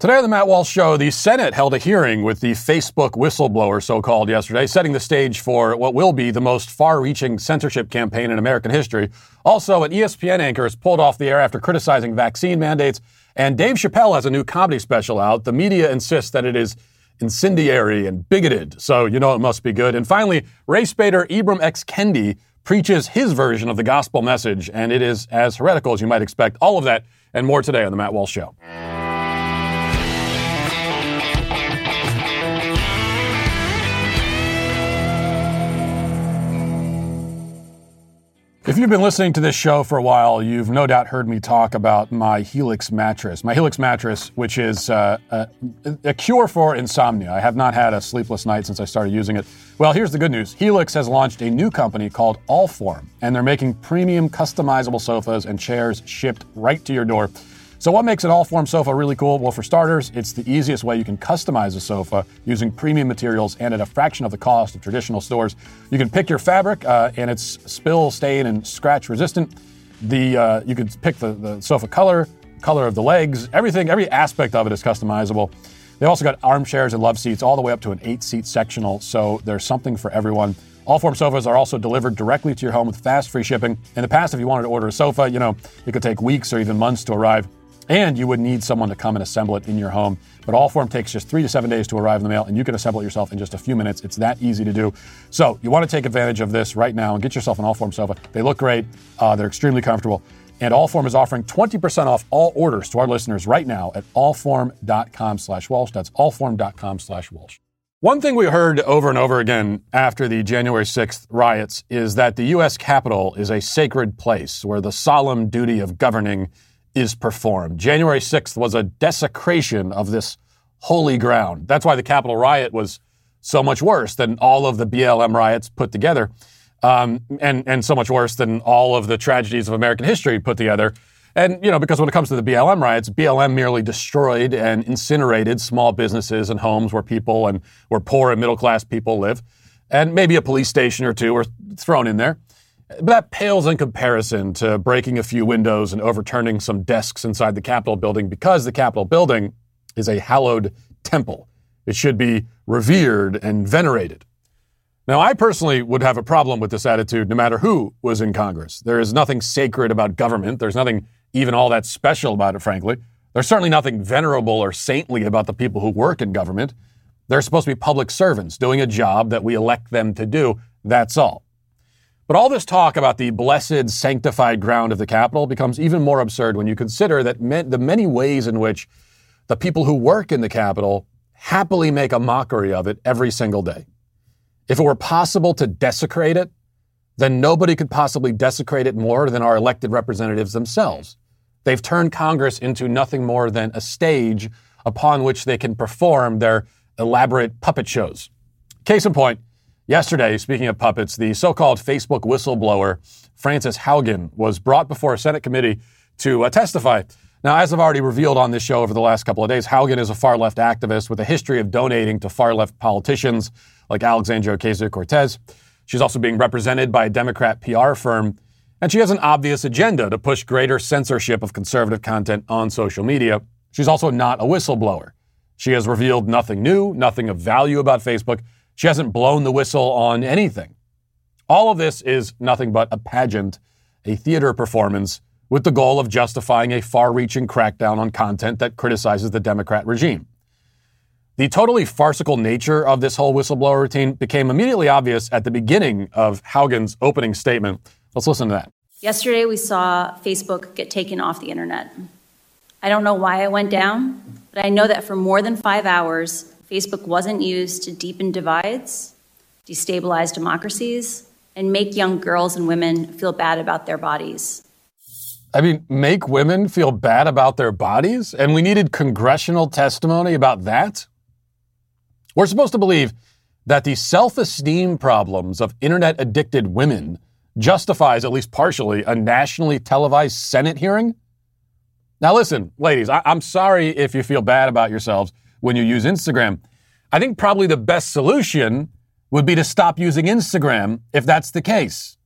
Today on the Matt Walsh Show, the Senate held a hearing with the Facebook whistleblower, so-called, yesterday, setting the stage for what will be the most far-reaching censorship campaign in American history. Also, an ESPN anchor is pulled off the air after criticizing vaccine mandates. And Dave Chappelle has a new comedy special out. The media insists that it is incendiary and bigoted, so you know it must be good. And finally, race baiter Ibram X Kendi preaches his version of the gospel message, and it is as heretical as you might expect. All of that and more today on the Matt Walsh Show. If you've been listening to this show for a while, you've no doubt heard me talk about my Helix mattress. My Helix mattress, which is a cure for insomnia. I have not had a sleepless night since I started using it. Well, here's the good news. Helix has launched a new company called Allform, and they're making premium customizable sofas and chairs shipped right to your door. So what makes an Allform sofa really cool? Well, for starters, it's the easiest way you can customize a sofa using premium materials and at a fraction of the cost of traditional stores. You can pick your fabric, and it's spill, stain, and scratch resistant. You can pick the sofa color of the legs, everything, every aspect of it is customizable. They also got armchairs and love seats all the way up to an 8-seat sectional, so there's something for everyone. Allform sofas are also delivered directly to your home with fast, free shipping. In the past, if you wanted to order a sofa, it could take weeks or even months to arrive. And you would need someone to come and assemble it in your home. But Allform takes just 3 to 7 days to arrive in the mail, and you can assemble it yourself in just a few minutes. It's that easy to do. So you want to take advantage of this right now and get yourself an Allform sofa. They look great. They're extremely comfortable. And Allform is offering 20% off all orders to our listeners right now at allform.com/Walsh. That's allform.com/Walsh. One thing we heard over and over again after the January 6th riots is that the U.S. Capitol is a sacred place where the solemn duty of governing is performed. January 6th was a desecration of this holy ground. That's why the Capitol riot was so much worse than all of the BLM riots put together, and so much worse than all of the tragedies of American history put together. And, because when it comes to the BLM riots, BLM merely destroyed and incinerated small businesses and homes where poor and middle-class people live, and maybe a police station or two were thrown in there. But that pales in comparison to breaking a few windows and overturning some desks inside the Capitol building, because the Capitol building is a hallowed temple. It should be revered and venerated. Now, I personally would have a problem with this attitude no matter who was in Congress. There is nothing sacred about government. There's nothing even all that special about it, frankly. There's certainly nothing venerable or saintly about the people who work in government. They're supposed to be public servants doing a job that we elect them to do. That's all. But all this talk about the blessed, sanctified ground of the Capitol becomes even more absurd when you consider that the many ways in which the people who work in the Capitol happily make a mockery of it every single day. If it were possible to desecrate it, then nobody could possibly desecrate it more than our elected representatives themselves. They've turned Congress into nothing more than a stage upon which they can perform their elaborate puppet shows. Case in point, yesterday, speaking of puppets, the so-called Facebook whistleblower, Frances Haugen, was brought before a Senate committee to testify. Now, as I've already revealed on this show over the last couple of days, Haugen is a far-left activist with a history of donating to far-left politicians like Alexandria Ocasio-Cortez. She's also being represented by a Democrat PR firm, and she has an obvious agenda to push greater censorship of conservative content on social media. She's also not a whistleblower. She has revealed nothing new, nothing of value about Facebook. She hasn't blown the whistle on anything. All of this is nothing but a pageant, a theater performance, with the goal of justifying a far-reaching crackdown on content that criticizes the Democrat regime. The totally farcical nature of this whole whistleblower routine became immediately obvious at the beginning of Haugen's opening statement. Let's listen to that. Yesterday, we saw Facebook get taken off the internet. I don't know why it went down, but I know that for more than 5 hours, Facebook wasn't used to deepen divides, destabilize democracies, and make young girls and women feel bad about their bodies. I mean, make women feel bad about their bodies? And we needed congressional testimony about that? We're supposed to believe that the self-esteem problems of internet-addicted women justifies, at least partially, a nationally televised Senate hearing? Now listen, ladies, I'm sorry if you feel bad about yourselves when you use Instagram. I think probably the best solution would be to stop using Instagram if that's the case.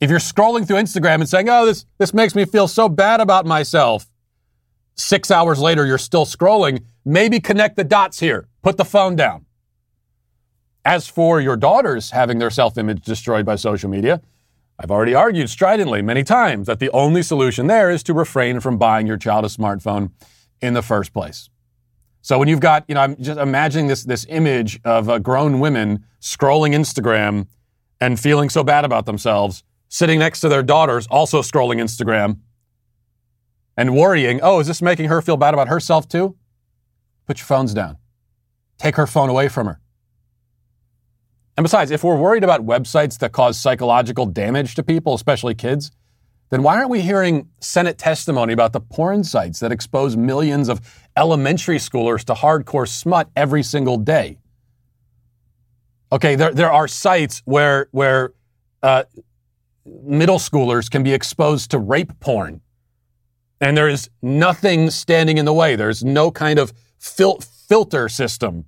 If you're scrolling through Instagram and saying, oh, this makes me feel so bad about myself, 6 hours later, you're still scrolling, maybe connect the dots here. Put the phone down. As for your daughters having their self-image destroyed by social media, I've already argued stridently many times that the only solution there is to refrain from buying your child a smartphone in the first place. So when you've got, you know, I'm just imagining this image of grown women scrolling Instagram and feeling so bad about themselves, sitting next to their daughters also scrolling Instagram and worrying, oh, is this making her feel bad about herself too? Put your phones down. Take her phone away from her. And besides, if we're worried about websites that cause psychological damage to people, especially kids, then why aren't we hearing Senate testimony about the porn sites that expose millions of elementary schoolers to hardcore smut every single day? Okay, there are sites where middle schoolers can be exposed to rape porn, and there is nothing standing in the way. There's no kind of filter system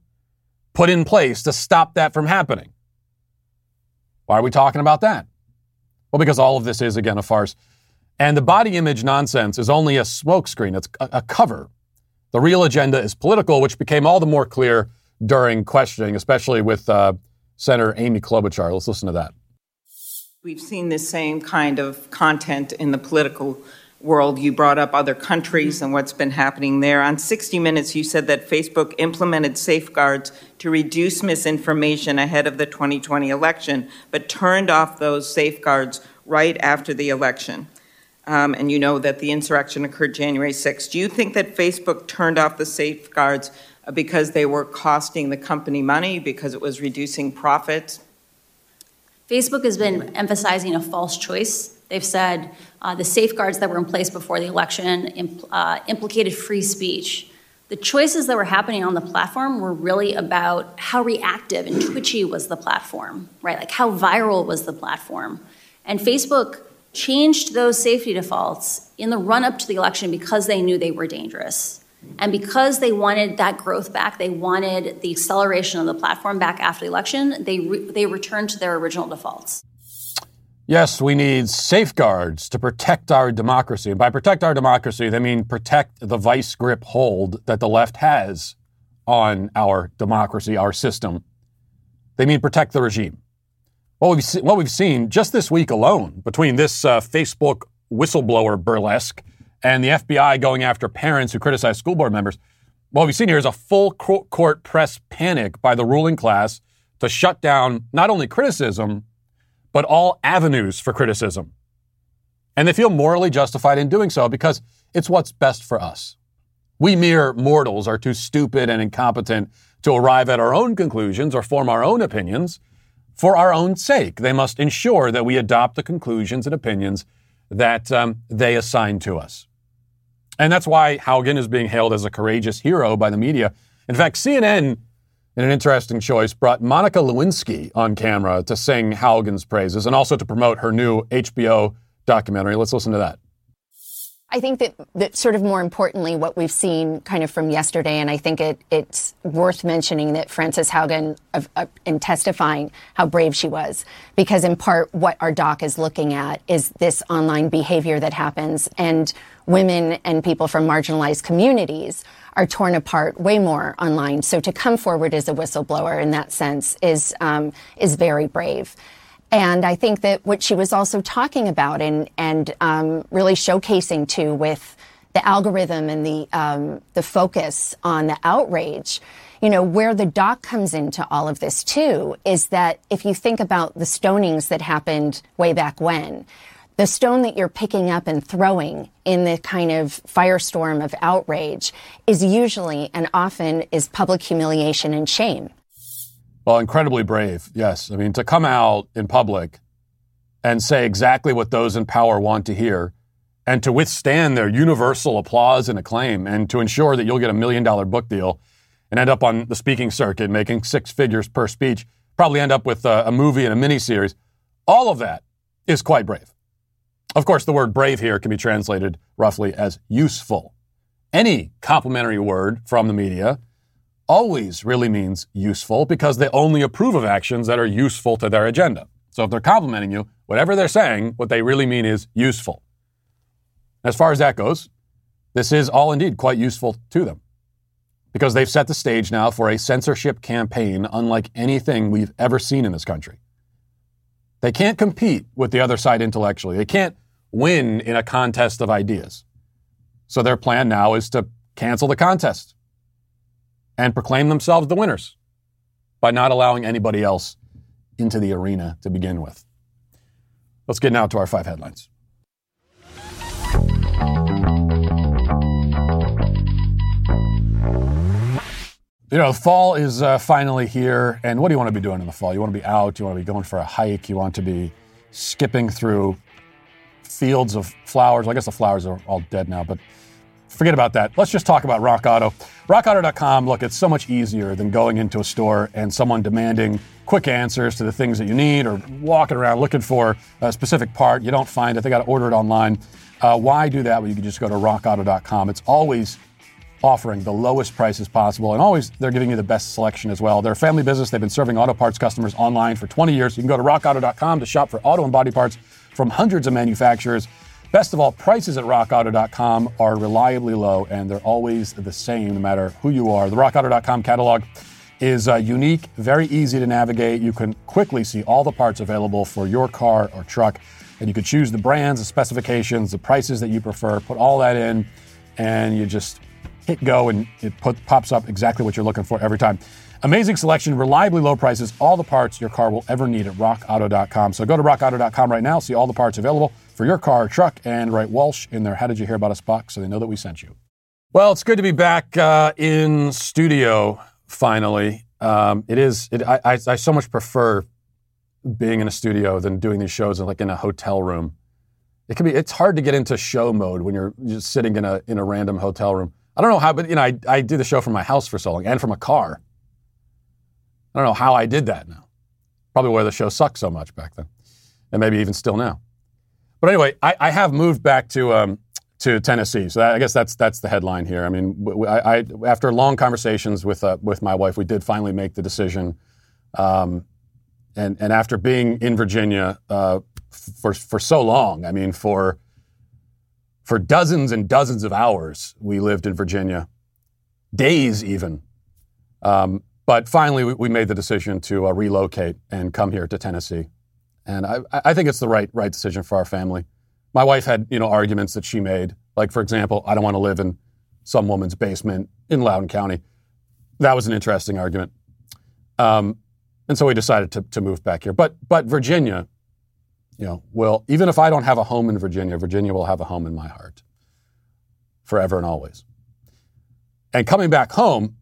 put in place to stop that from happening. Why are we talking about that? Well, because all of this is, again, a farce. And the body image nonsense is only a smokescreen. It's a cover. The real agenda is political, which became all the more clear during questioning, especially with Senator Amy Klobuchar. Let's listen to that. We've seen this same kind of content in the political world. You brought up other countries and what's been happening there. On 60 Minutes, you said that Facebook implemented safeguards to reduce misinformation ahead of the 2020 election, but turned off those safeguards right after the election. And you know that the insurrection occurred January 6th. Do you think that Facebook turned off the safeguards because they were costing the company money, because it was reducing profits? Facebook has been emphasizing a false choice. They've said the safeguards that were in place before the election implicated free speech. The choices that were happening on the platform were really about how reactive and twitchy was the platform, right? Like how viral was the platform. And Facebook changed those safety defaults in the run-up to the election because they knew they were dangerous. And because they wanted that growth back, they wanted the acceleration of the platform back after the election, they returned to their original defaults. Yes, we need safeguards to protect our democracy. And by protect our democracy, they mean protect the vice grip hold that the left has on our democracy, our system. They mean protect the regime. What we've seen just this week alone, between this Facebook whistleblower burlesque and the FBI going after parents who criticize school board members, what we've seen here is a full court press panic by the ruling class to shut down not only criticism, but all avenues for criticism. And they feel morally justified in doing so because it's what's best for us. We mere mortals are too stupid and incompetent to arrive at our own conclusions or form our own opinions. For our own sake, they must ensure that we adopt the conclusions and opinions that they assign to us. And that's why Haugen is being hailed as a courageous hero by the media. In fact, CNN, in an interesting choice, brought Monica Lewinsky on camera to sing Haugen's praises and also to promote her new HBO documentary. Let's listen to that. I think that sort of more importantly, what we've seen kind of from yesterday, and I think it's worth mentioning that Frances Haugen, in testifying how brave she was, because in part what our doc is looking at is this online behavior that happens, and women and people from marginalized communities are torn apart way more online. So to come forward as a whistleblower in that sense is very brave. And I think that what she was also talking about and really showcasing too with the algorithm and the focus on the outrage, you know, where the doc comes into all of this too, is that if you think about the stonings that happened way back when, the stone that you're picking up and throwing in the kind of firestorm of outrage is usually and often is public humiliation and shame. Well, incredibly brave, yes. I mean, to come out in public and say exactly what those in power want to hear and to withstand their universal applause and acclaim and to ensure that you'll get $1 million book deal and end up on the speaking circuit making six figures per speech, probably end up with a movie and a miniseries. All of that is quite brave. Of course, the word brave here can be translated roughly as useful. Any complimentary word from the media always really means useful because they only approve of actions that are useful to their agenda. So if they're complimenting you, whatever they're saying, what they really mean is useful. As far as that goes, This is all indeed quite useful to them because they've set the stage now for a censorship campaign unlike anything we've ever seen in this country. They can't compete with the other side intellectually. They can't win in a contest of ideas. So their plan now is to cancel the contest and proclaim themselves the winners by not allowing anybody else into the arena to begin with. Let's get now to our 5 headlines. You know, fall is finally here. And what do you want to be doing in the fall? You want to be out. You want to be going for a hike. You want to be skipping through fields of flowers. Well, I guess the flowers are all dead now, but forget about that. Let's just talk about RockAuto. RockAuto.com, look, it's so much easier than going into a store and someone demanding quick answers to the things that you need or walking around looking for a specific part. You don't find it. They got to order it online. Why do that when you can just go to RockAuto.com? It's always offering the lowest prices possible. And always, they're giving you the best selection as well. They're a family business. They've been serving auto parts customers online for 20 years. You can go to rockauto.com to shop for auto and body parts from hundreds of manufacturers. Best of all, prices at rockauto.com are reliably low, and they're always the same, no matter who you are. The rockauto.com catalog is unique, very easy to navigate. You can quickly see all the parts available for your car or truck, and you can choose the brands, the specifications, the prices that you prefer, put all that in, and you just hit go, and it pops up exactly what you're looking for every time. Amazing selection, reliably low prices, all the parts your car will ever need at rockauto.com. So go to rockauto.com right now, see all the parts available for your car or truck, and write Walsh in their How Did You Hear About Us box so they know that we sent you. Well, it's good to be back in studio, finally. I so much prefer being in a studio than doing these shows in, like, in a hotel room. It's hard to get into show mode when you're just sitting in a random hotel room. I don't know how, but, you know, I did the show from my house for so long and from a car. I don't know how I did that now. Probably why the show sucked so much back then, and maybe even still now. But anyway, I have moved back to Tennessee, so I guess that's the headline here. I mean, I after long conversations with my wife, we did finally make the decision, and after being in Virginia for so long, I mean for dozens and dozens of hours, we lived in Virginia, days even. But finally, we made the decision to relocate and come here to Tennessee. And I think it's the right decision for our family. My wife had, you know, arguments that she made. Like, for example, I don't want to live in some woman's basement in Loudoun County. That was an interesting argument. And so we decided to move back here. But Virginia, you know, will, even if I don't have a home in Virginia, Virginia will have a home in my heart forever and always. And coming back home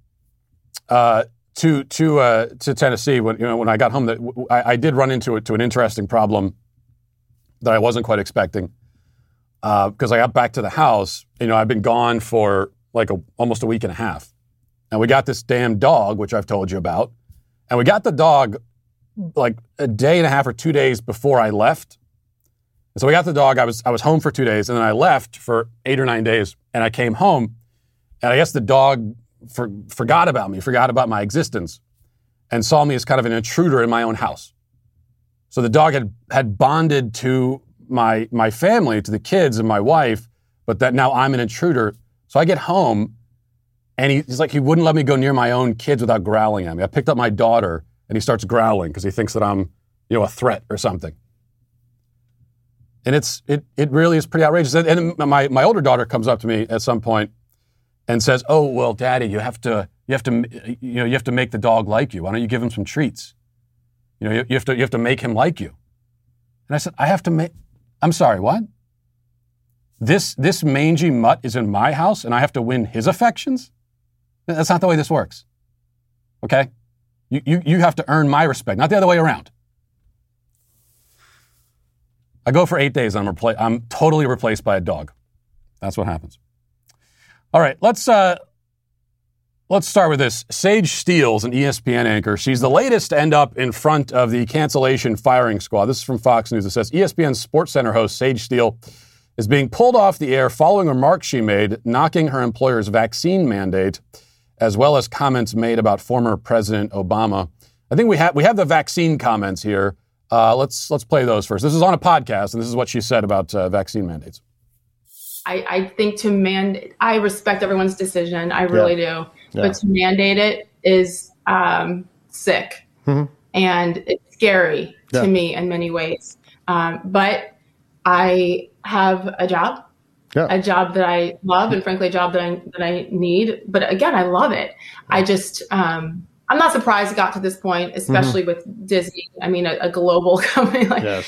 to Tennessee, when I got home, I did run into an interesting problem that I wasn't quite expecting because I got back to the house. You know, I've been gone for like almost a week and a half, and we got this damn dog, which I've told you about, and we got the dog like a day and a half or 2 days before I left. And so we got the dog. I was home for 2 days, and then I left for 8 or 9 days, and I came home, and I guess the dog forgot about me, forgot about my existence, and saw me as kind of an intruder in my own house. So the dog had bonded to my family, to the kids and my wife, but that now I'm an intruder. So I get home, and he's like, he wouldn't let me go near my own kids without growling at me. I picked up my daughter, and he starts growling because he thinks that I'm, you know, a threat or something. And it really is pretty outrageous. And my older daughter comes up to me at some point and says, "Oh, well, Daddy, you have to make the dog like you. Why don't you give him some treats? You know, you have to make him like you." And I said, I'm sorry, what? This mangy mutt is in my house and I have to win his affections? That's not the way this works. Okay? You have to earn my respect, not the other way around. I go for 8 days and I'm totally replaced by a dog. That's what happens. All right, let's start with this. Sage Steele's an ESPN anchor. She's the latest to end up in front of the cancellation firing squad. This is from Fox News. It says ESPN SportsCenter host Sage Steele is being pulled off the air following remarks she made knocking her employer's vaccine mandate, as well as comments made about former President Obama. I think we have the vaccine comments here. Let's play those first. This is on a podcast, and this is what she said about vaccine mandates. I think to mandate, I respect everyone's decision. I really do. Yeah. But to mandate it is sick. Mm-hmm. And it's scary to me in many ways. But I have a job, a job that I love, and frankly, a job that I need. But again, I love it. I just, I'm not surprised it got to this point, especially with Disney. I mean, a global company. Like,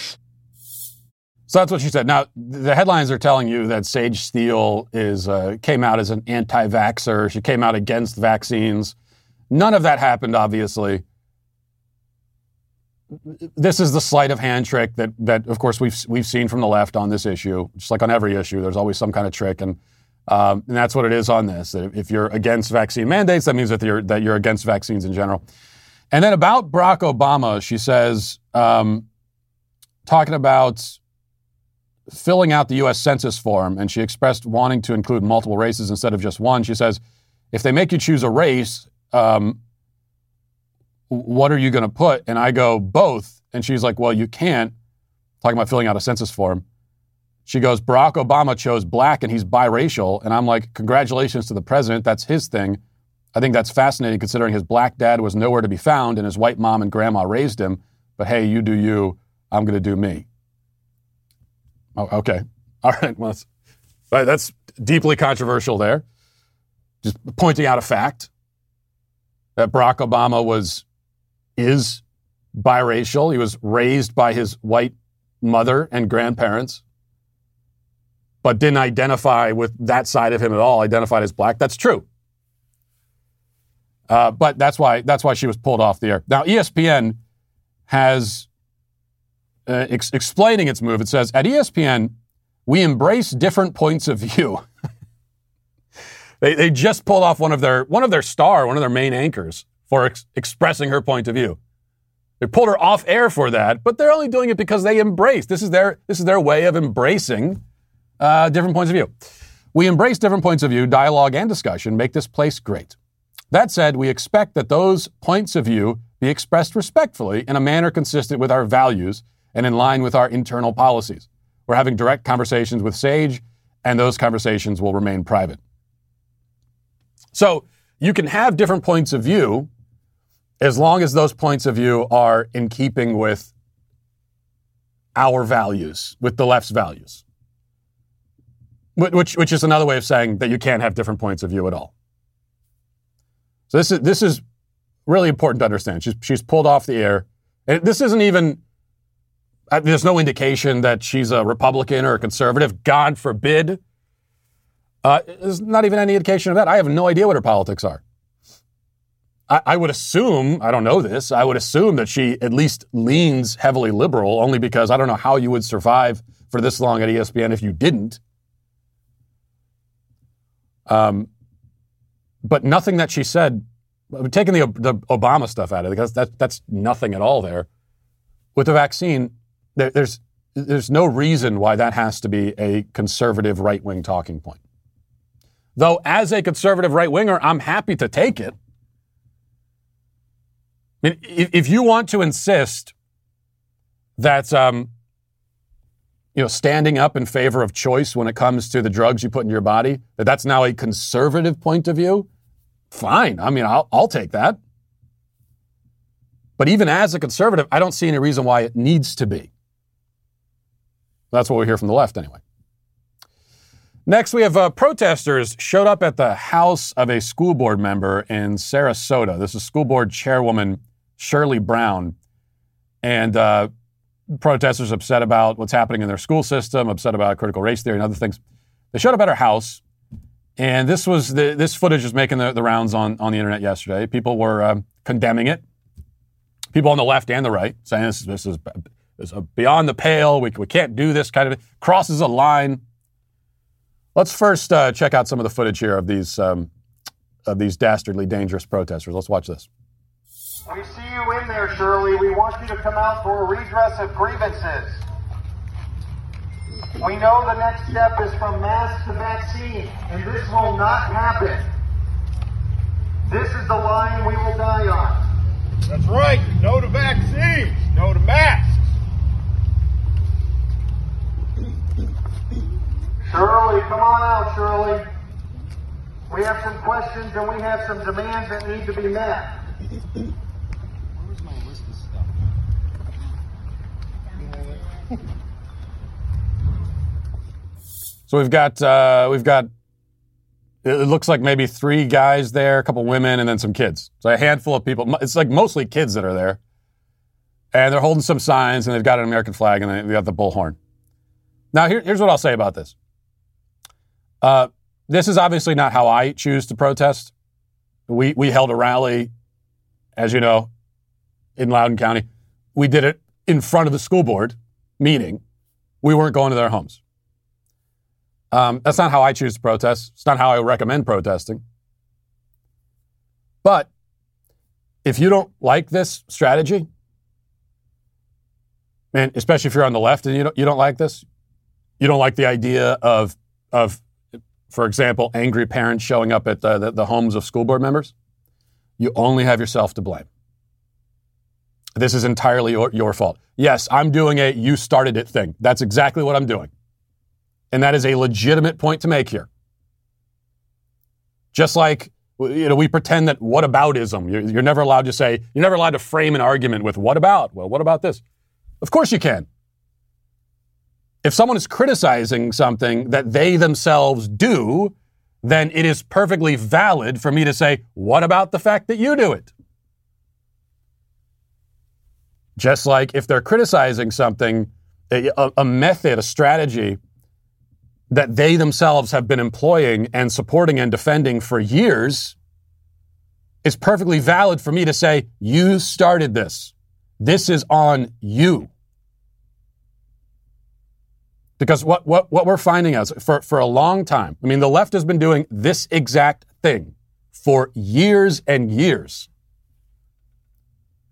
So that's what she said. Now, the headlines are telling you that Sage Steele is came out as an anti-vaxxer. She came out against vaccines. None of that happened, obviously. This is the sleight of hand trick that of course, we've seen from the left on this issue. Just like on every issue, there's always some kind of trick, and that's what it is on this. If you're against vaccine mandates, that means that you're against vaccines in general. And then about Barack Obama, she says, talking about filling out the U.S. Census form, and she expressed wanting to include multiple races instead of just one. She says, if they make you choose a race, what are you going to put? And I go, both. And she's like, well, you can't. Talking about filling out a census form. She goes, Barack Obama chose black and he's biracial. And I'm like, congratulations to the president. That's his thing. I think that's fascinating considering his black dad was nowhere to be found and his white mom and grandma raised him. But hey, you do you. I'm going to do me. Oh, okay. All right. Well, that's deeply controversial there. Just pointing out a fact that Barack Obama is biracial. He was raised by his white mother and grandparents, but didn't identify with that side of him at all, identified as black. That's true. But that's why she was pulled off the air. Now, ESPN has explaining its move. It says, at ESPN, we embrace different points of view. They just pulled off one of their main anchors for expressing her point of view. They pulled her off air for that, but they're only doing it because they embrace. This is their way of embracing different points of view. We embrace different points of view, dialogue and discussion, make this place great. That said, we expect that those points of view be expressed respectfully in a manner consistent with our values and in line with our internal policies. We're having direct conversations with Sage, and those conversations will remain private. So you can have different points of view as long as those points of view are in keeping with our values, with the left's values, which is another way of saying that you can't have different points of view at all. So this is really important to understand. She's pulled off the air. And this isn't even, there's no indication that she's a Republican or a conservative, God forbid. There's not even any indication of that. I have no idea what her politics are. I would assume, I don't know this, I would assume that she at least leans heavily liberal, only because I don't know how you would survive for this long at ESPN if you didn't. But nothing that she said, taking the Obama stuff out of it, because that's nothing at all there. With the vaccine, there's no reason why that has to be a conservative right-wing talking point. Though, as a conservative right-winger, I'm happy to take it. I mean, if you want to insist that standing up in favor of choice when it comes to the drugs you put into your body, that's now a conservative point of view, fine. I mean, I'll take that. But even as a conservative, I don't see any reason why it needs to be. That's what we hear from the left, anyway. Next, we have protesters showed up at the house of a school board member in Sarasota. This is school board chairwoman Shirley Brown. And protesters upset about what's happening in their school system, upset about critical race theory and other things. They showed up at her house. And this was this footage was making the rounds on the internet yesterday. People were condemning it. People on the left and the right saying this is beyond the pale. We can't do this kind of thing. Crosses a line. Let's first check out some of the footage here of these dastardly, dangerous protesters. Let's watch this. We see you in there, Shirley. We want you to come out for a redress of grievances. We know the next step is from mask to vaccine, and this will not happen. This is the line we will die on. That's right. No to vaccines. No to masks. Shirley, come on out, Shirley. We have some questions and we have some demands that need to be met. Where's my list of stuff? Yeah. So we've got. It looks like maybe three guys there, a couple women, and then some kids. So a handful of people. It's like mostly kids that are there. And they're holding some signs, and they've got an American flag, and they've got the bullhorn. Now, here's what I'll say about this. This is obviously not how I choose to protest. We held a rally, as you know, in Loudoun County. We did it in front of the school board, meaning we weren't going to their homes. That's not how I choose to protest. It's not how I recommend protesting. But if you don't like this strategy, and especially if you're on the left and you don't like this, you don't like the idea of, for example, angry parents showing up at the homes of school board members, you only have yourself to blame. This is entirely your fault. Yes, I'm doing a you started it thing. That's exactly what I'm doing. And that is a legitimate point to make here. Just like, we pretend that whataboutism, you're never allowed to say, you're never allowed to frame an argument with what about? Well, what about this? Of course you can. If someone is criticizing something that they themselves do, then it is perfectly valid for me to say, what about the fact that you do it? Just like if they're criticizing something, a method, a strategy, that they themselves have been employing and supporting and defending for years, is perfectly valid for me to say, you started this. This is on you. Because what we're finding out for a long time, I mean, the left has been doing this exact thing for years and years.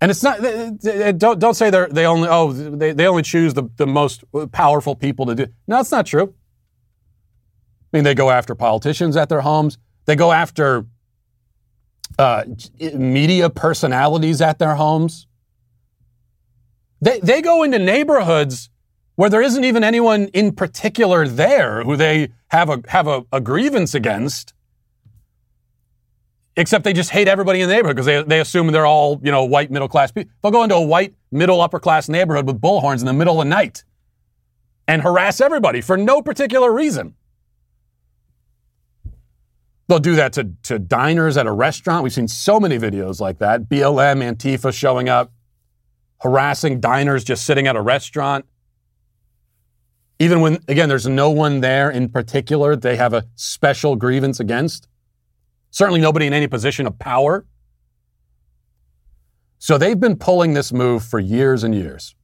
And it's not, don't say they only choose the most powerful people to do. No, it's not true. I mean, they go after politicians at their homes. They go after media personalities at their homes. They go into neighborhoods where there isn't even anyone in particular there who they have a grievance against, except they just hate everybody in the neighborhood because they assume they're all, white middle-class people. They'll go into a white middle-upper-class neighborhood with bullhorns in the middle of the night and harass everybody for no particular reason. They'll do that to diners at a restaurant. We've seen so many videos like that. BLM, Antifa showing up, harassing diners just sitting at a restaurant. Even when, again, there's no one there in particular they have a special grievance against. Certainly nobody in any position of power. So they've been pulling this move for years and years.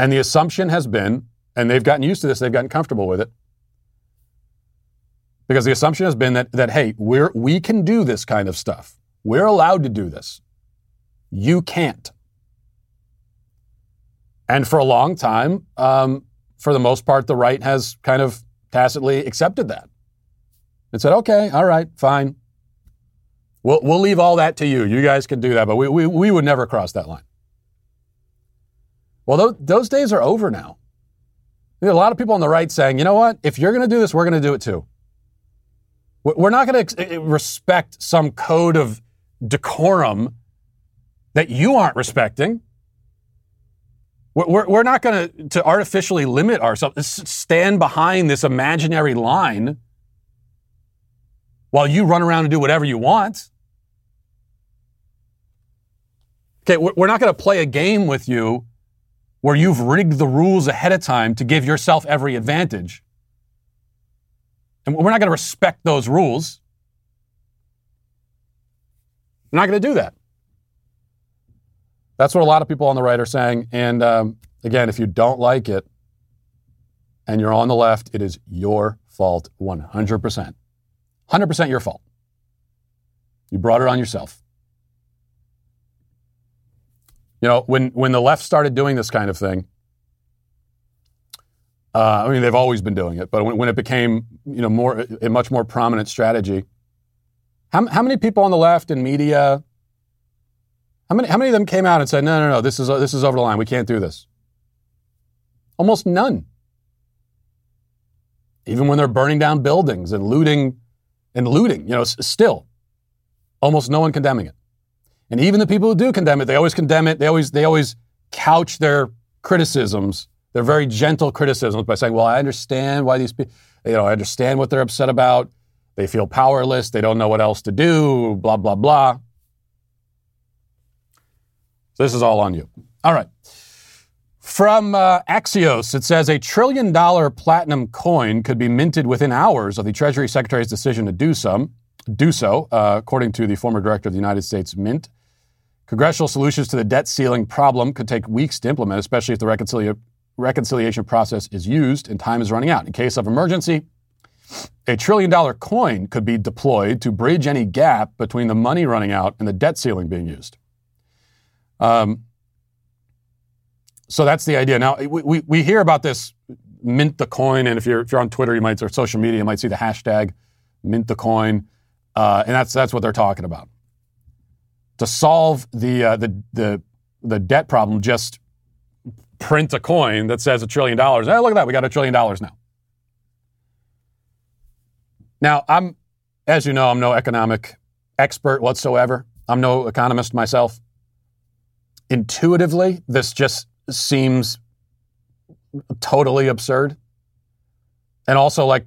And the assumption has been, and they've gotten used to this, they've gotten comfortable with it, because the assumption has been that hey, we can do this kind of stuff. We're allowed to do this. You can't. And for a long time, for the most part, the right has kind of tacitly accepted that and said, okay, all right, fine. We'll leave all that to you. You guys can do that, but we would never cross that line. Well, those days are over now. There are a lot of people on the right saying, you know what? If you're going to do this, we're going to do it too. We're not going to respect some code of decorum that you aren't respecting. We're not going to artificially limit ourselves, stand behind this imaginary line while you run around and do whatever you want. Okay, we're not going to play a game with you where you've rigged the rules ahead of time to give yourself every advantage. And we're not going to respect those rules. We're not going to do that. That's what a lot of people on the right are saying. And again, if you don't like it and you're on the left, it is your fault 100%. 100% your fault. You brought it on yourself. When the left started doing this kind of thing, they've always been doing it, but when it became, more a much more prominent strategy, how many people on the left in media, how many of them came out and said, no, this is over the line, we can't do this? Almost none. even when they're burning down buildings and looting, you know, still almost no one condemning it. And even the people who do condemn it. They always couch their criticisms, their very gentle criticisms, by saying, well, I understand why these people, you know, I understand what they're upset about. They feel powerless. They don't know what else to do, blah, blah, blah. So this is all on you. All right. From Axios, it says $1 trillion platinum coin could be minted within hours of the Treasury Secretary's decision to do so, according to the former director of the United States Mint. Congressional solutions to the debt ceiling problem could take weeks to implement, especially if the reconciliation process is used and time is running out. In case of emergency, $1 trillion coin could be deployed to bridge any gap between the money running out and the debt ceiling being used. So that's the idea. Now, we hear about this, mint the coin, and if you're on Twitter, you might, or social media, you might see the hashtag mint the coin, and that's what they're talking about. To solve the debt problem, just print a coin that says $1 trillion. Hey, look at that. We got $1 trillion now. Now, as you know, I'm no economic expert whatsoever. I'm no economist myself. Intuitively, this just seems totally absurd. And also, like,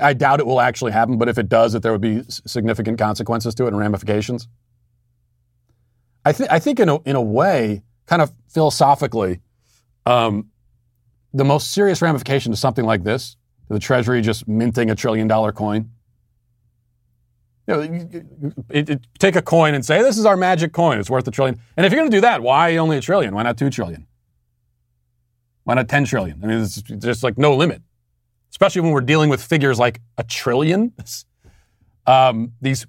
I doubt it will actually happen, but if it does, that there would be significant consequences to it and ramifications. I think in a way, kind of philosophically, the most serious ramification to something like this, to the Treasury just minting $1 trillion coin. You know, you take a coin and say, this is our magic coin. It's worth $1 trillion. And if you're going to do that, why only $1 trillion? Why not $2 trillion? Why not $10 trillion? I mean, it's just like no limit, especially when we're dealing with figures like $1 trillion. These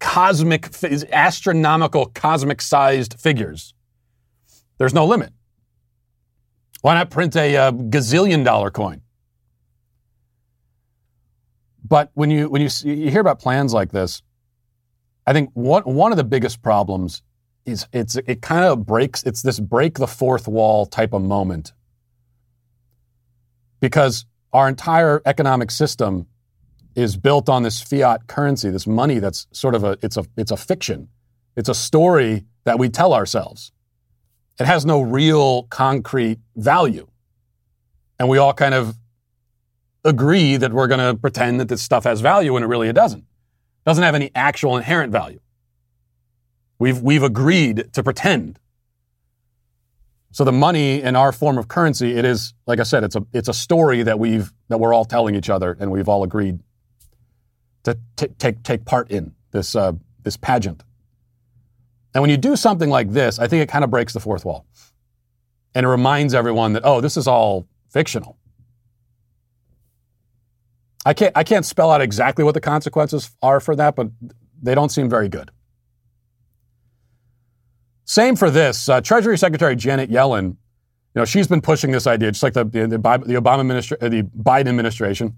cosmic, astronomical, cosmic-sized figures. There's no limit. Why not print a gazillion-dollar coin? But when you hear about plans like this, I think one of the biggest problems is it's this break the fourth wall type of moment, because our entire economic system is built on this fiat currency, this money that's sort of it's a fiction, it's a story that we tell ourselves. It has no real concrete value, and we all kind of agree that we're going to pretend that this stuff has value when it really doesn't. It doesn't have any actual inherent value. We've agreed to pretend. So the money in our form of currency, it is, like I said, it's a story that we're all telling each other, and we've all agreed to take part in this pageant. And when you do something like this, I think it kind of breaks the fourth wall, and it reminds everyone that, oh, this is all fictional. I can't spell out exactly what the consequences are for that, but they don't seem very good. Same for this. Treasury Secretary Janet Yellen, you know, she's been pushing this idea, just like the Biden administration.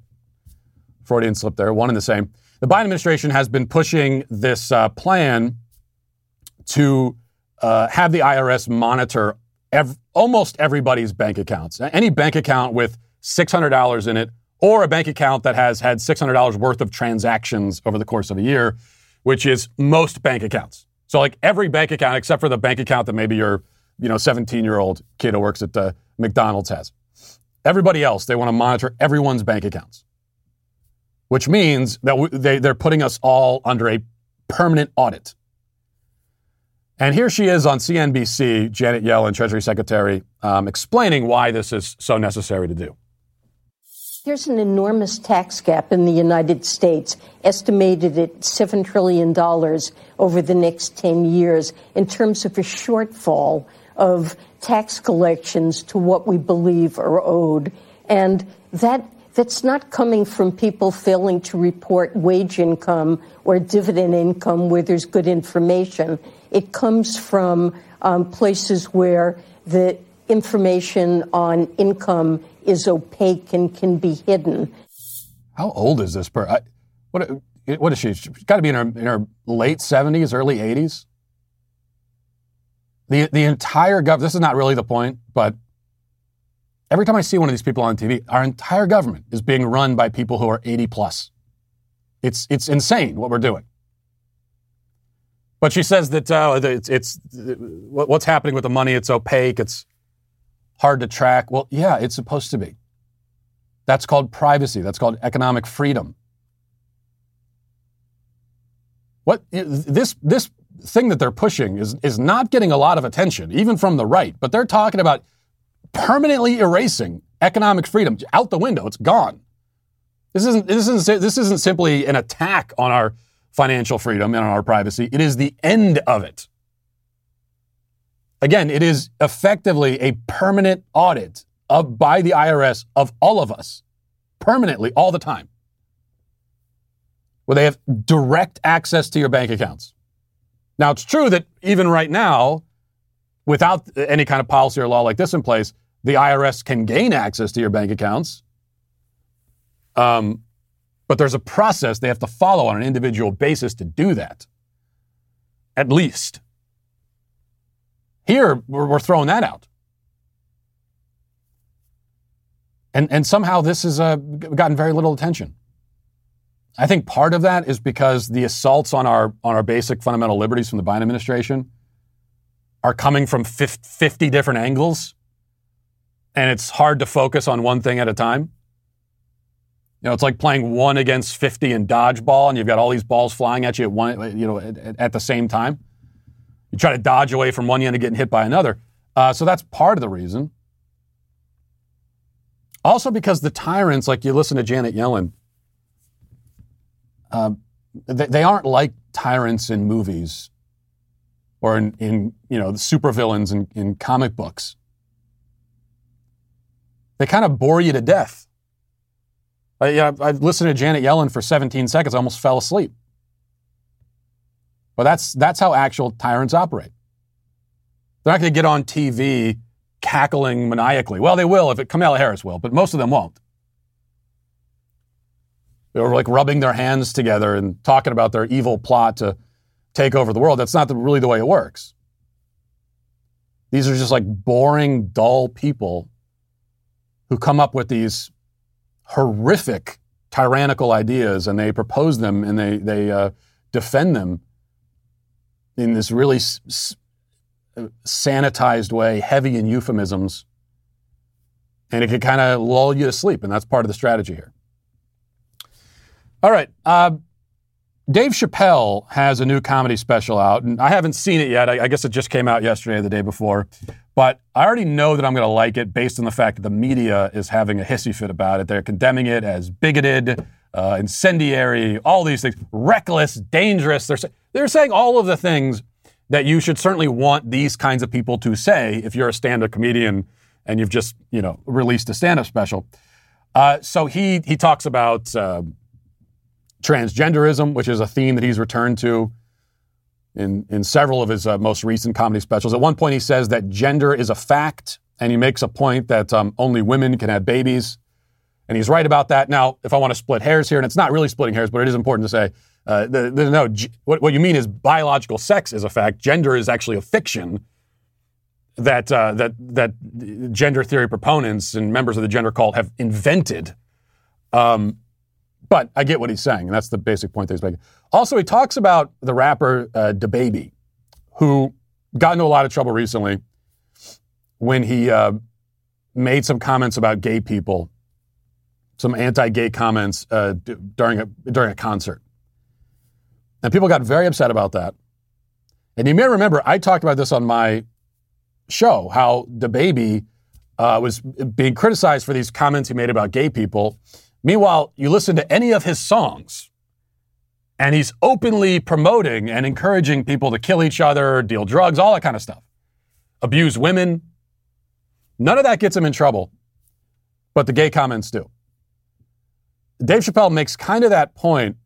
Freudian slip there, one and the same. The Biden administration has been pushing this plan to have the IRS monitor almost everybody's bank accounts. Any bank account with $600 in it, or a bank account that has had $600 worth of transactions over the course of a year, which is most bank accounts. So like every bank account, except for the bank account that maybe your 17-year-old kid who works at McDonald's has. Everybody else, they want to monitor everyone's bank accounts, which means that they're putting us all under a permanent audit. And here she is on CNBC, Janet Yellen, Treasury Secretary, explaining why this is so necessary to do. There's an enormous tax gap in the United States, estimated at $7 trillion over the next 10 years, in terms of a shortfall of tax collections to what we believe are owed. And that's not coming from people failing to report wage income or dividend income where there's good information. It comes from places where the information on income is opaque and can be hidden. How old is this person? What is she? She's got to be in her late 70s, early 80s. The entire government, this is not really the point, but Every time I see one of these people on TV, our entire government is being run by people who are 80 plus. It's insane what we're doing. But she says that what's happening with the money, it's opaque, it's hard to track. Well, yeah, it's supposed to be. That's called privacy. That's called economic freedom. What this thing that they're pushing is not getting a lot of attention, even from the right, but they're talking about permanently erasing economic freedom out the window. It's gone. This isn't simply an attack on our financial freedom and on our privacy. It is the end of it. Again, it is effectively a permanent audit by the IRS of all of us, permanently, all the time, where they have direct access to your bank accounts. Now, it's true that even right now, without any kind of policy or law like this in place, the IRS can gain access to your bank accounts. But there's a process they have to follow on an individual basis to do that, at least. Here, we're throwing that out. And somehow this has gotten very little attention. I think part of that is because the assaults on our basic fundamental liberties from the Biden administration are coming from 50 different angles, and it's hard to focus on one thing at a time. You know, it's like playing 1 against 50 in dodgeball, and you've got all these balls flying at you at one, you know, at the same time. You try to dodge away from one end and getting hit by another. So that's part of the reason. Also, because the tyrants, like you listen to Janet Yellen. They aren't like tyrants in movies or in the supervillains in comic books. They kind of bore you to death. I listened to Janet Yellen for 17 seconds. I almost fell asleep. But that's how actual tyrants operate. They're not going to get on TV cackling maniacally. Well, they will if Kamala Harris will, but most of them won't. They were like rubbing their hands together and talking about their evil plot to take over the world. That's not really the way it works. These are just like boring, dull people who come up with these horrific, tyrannical ideas, and they propose them and they defend them in this really sanitized way, heavy in euphemisms. And it can kind of lull you to sleep, and that's part of the strategy here. All right. Dave Chappelle has a new comedy special out, and I haven't seen it yet. I guess it just came out yesterday or the day before. But I already know that I'm going to like it based on the fact that the media is having a hissy fit about it. They're condemning it as bigoted, incendiary, all these things, reckless, dangerous. They're saying all of the things that you should certainly want these kinds of people to say if you're a stand-up comedian and you've just, released a stand-up special. So he talks about... transgenderism, which is a theme that he's returned to in several of his most recent comedy specials. At one point, he says that gender is a fact, and he makes a point that only women can have babies, and he's right about that. Now, if I want to split hairs here, and it's not really splitting hairs, but it is important to say, what you mean is biological sex is a fact. Gender is actually a fiction that gender theory proponents and members of the gender cult have invented. But I get what he's saying, and that's the basic point that he's making. Also, he talks about the rapper DaBaby, who got into a lot of trouble recently when he made some comments about gay people, some anti-gay comments during a concert. And people got very upset about that. And you may remember, I talked about this on my show, how DaBaby was being criticized for these comments he made about gay people. Meanwhile, you listen to any of his songs, and he's openly promoting and encouraging people to kill each other, deal drugs, all that kind of stuff, abuse women. None of that gets him in trouble, but the gay comments do. Dave Chappelle makes kind of that point,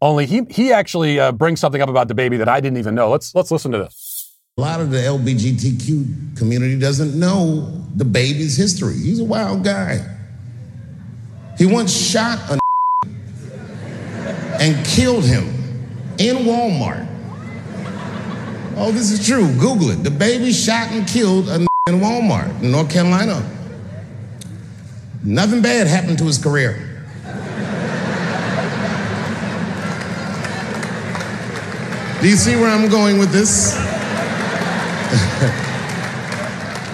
only he actually brings something up about DaBaby that I didn't even know. Let's listen to this. A lot of the LGBTQ community doesn't know DaBaby's history. He's a wild guy. He once shot a and killed him in Walmart. Oh, this is true. Google it. DaBaby shot and killed a in Walmart in North Carolina. Nothing bad happened to his career. Do you see where I'm going with this?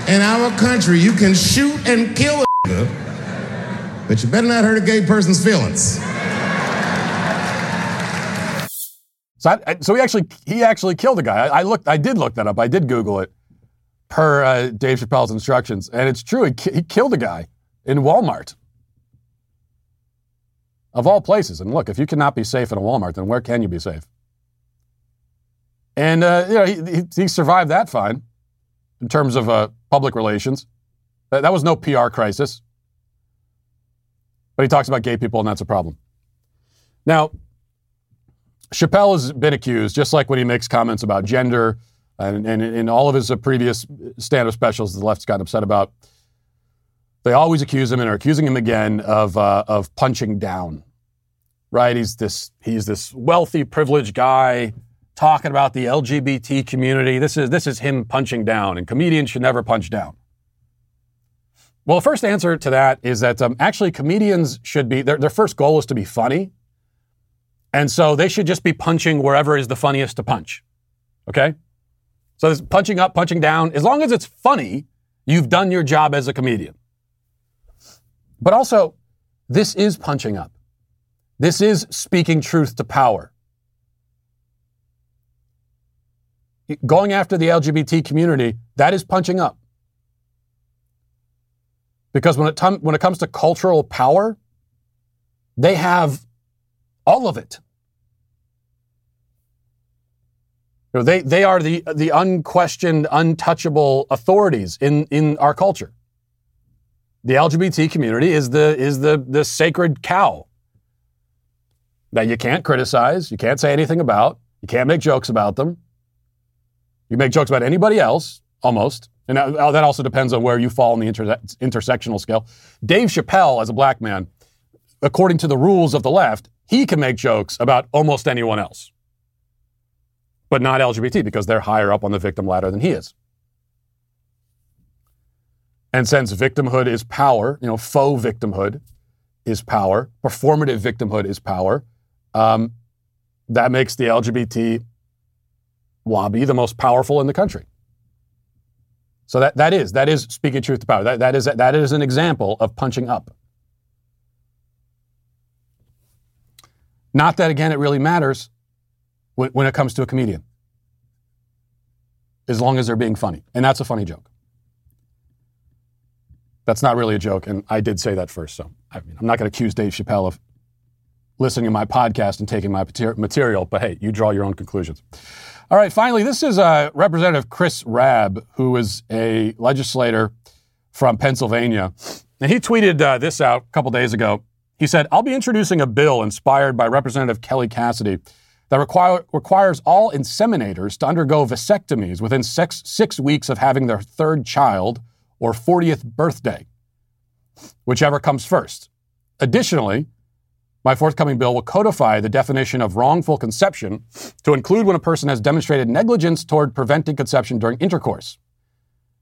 In our country, you can shoot and kill a nigga, but you better not hurt a gay person's feelings. So he actually killed a guy. I did look that up. I did Google it per Dave Chappelle's instructions, and it's true. He killed a guy in Walmart, of all places. And look, if you cannot be safe in a Walmart, then where can you be safe? And he survived that fine in terms of public relations. That was no PR crisis. But he talks about gay people, and that's a problem. Now, Chappelle has been accused, just like when he makes comments about gender and in all of his previous stand-up specials the left's gotten upset about, they always accuse him and are accusing him again of punching down, right? He's this wealthy, privileged guy talking about the LGBT community. This is him punching down, and comedians should never punch down. Well, the first answer to that is that actually comedians should be, their first goal is to be funny. And so they should just be punching wherever is the funniest to punch. Okay? So this punching up, punching down, as long as it's funny, you've done your job as a comedian. But also, this is punching up. This is speaking truth to power. Going after the LGBT community, that is punching up. Because when it comes to cultural power, they have all of it. You know, they are the unquestioned, untouchable authorities in our culture. The LGBT community is the sacred cow that you can't criticize, you can't say anything about, you can't make jokes about them. You make jokes about anybody else, almost. And that also depends on where you fall on the intersectional scale. Dave Chappelle, as a black man, according to the rules of the left, he can make jokes about almost anyone else, but not LGBT because they're higher up on the victim ladder than he is. And since victimhood is power, you know, faux victimhood is power, performative victimhood is power, that makes the LGBT lobby the most powerful in the country. So that is speaking truth to power. That is an example of punching up. Not that, again, it really matters when it comes to a comedian, as long as they're being funny. And that's a funny joke. That's not really a joke, and I did say that first, so I mean, I'm not going to accuse Dave Chappelle of listening to my podcast and taking my material, but hey, you draw your own conclusions. All right, finally, this is Representative Chris Rabb, who is a legislator from Pennsylvania, and he tweeted this out a couple days ago. He said, "I'll be introducing a bill inspired by Representative Kelly Cassidy that requires all inseminators to undergo vasectomies within six weeks of having their third child or 40th birthday, whichever comes first. Additionally, my forthcoming bill will codify the definition of wrongful conception to include when a person has demonstrated negligence toward preventing conception during intercourse.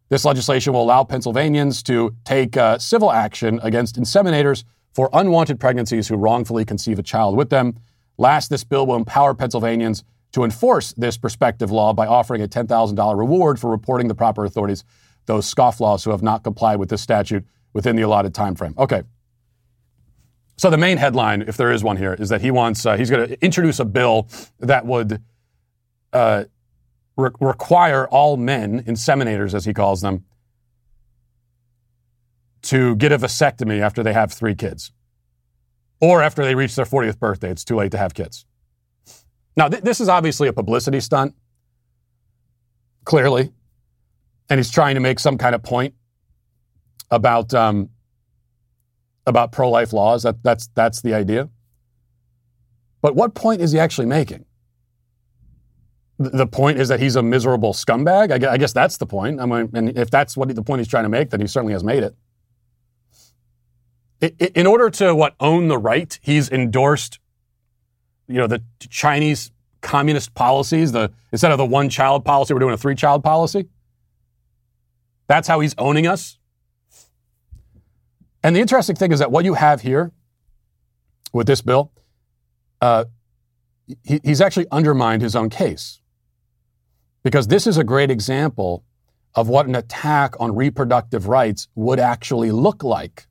This legislation will allow Pennsylvanians to take civil action against inseminators for unwanted pregnancies who wrongfully conceive a child with them. Last, this bill will empower Pennsylvanians to enforce this prospective law by offering a $10,000 reward for reporting the proper authorities those scofflaws who have not complied with this statute within the allotted time frame." Okay. So the main headline, if there is one here, is that he wants he's going to introduce a bill that would require all men, inseminators as he calls them, to get a vasectomy after they have three kids or after they reach their 40th birthday. It's too late to have kids. Now, this is obviously a publicity stunt, clearly, and he's trying to make some kind of point about pro-life laws. That's the idea. But what point is he actually making? The point is that he's a miserable scumbag? I guess that's the point. I mean, and if that's what the point he's trying to make, then he certainly has made it. In order to own the right, he's endorsed, the Chinese communist policies. Instead of the one-child policy, we're doing a three-child policy. That's how he's owning us. And the interesting thing is that what you have here with this bill, he's actually undermined his own case, because this is a great example of what an attack on reproductive rights would actually look like.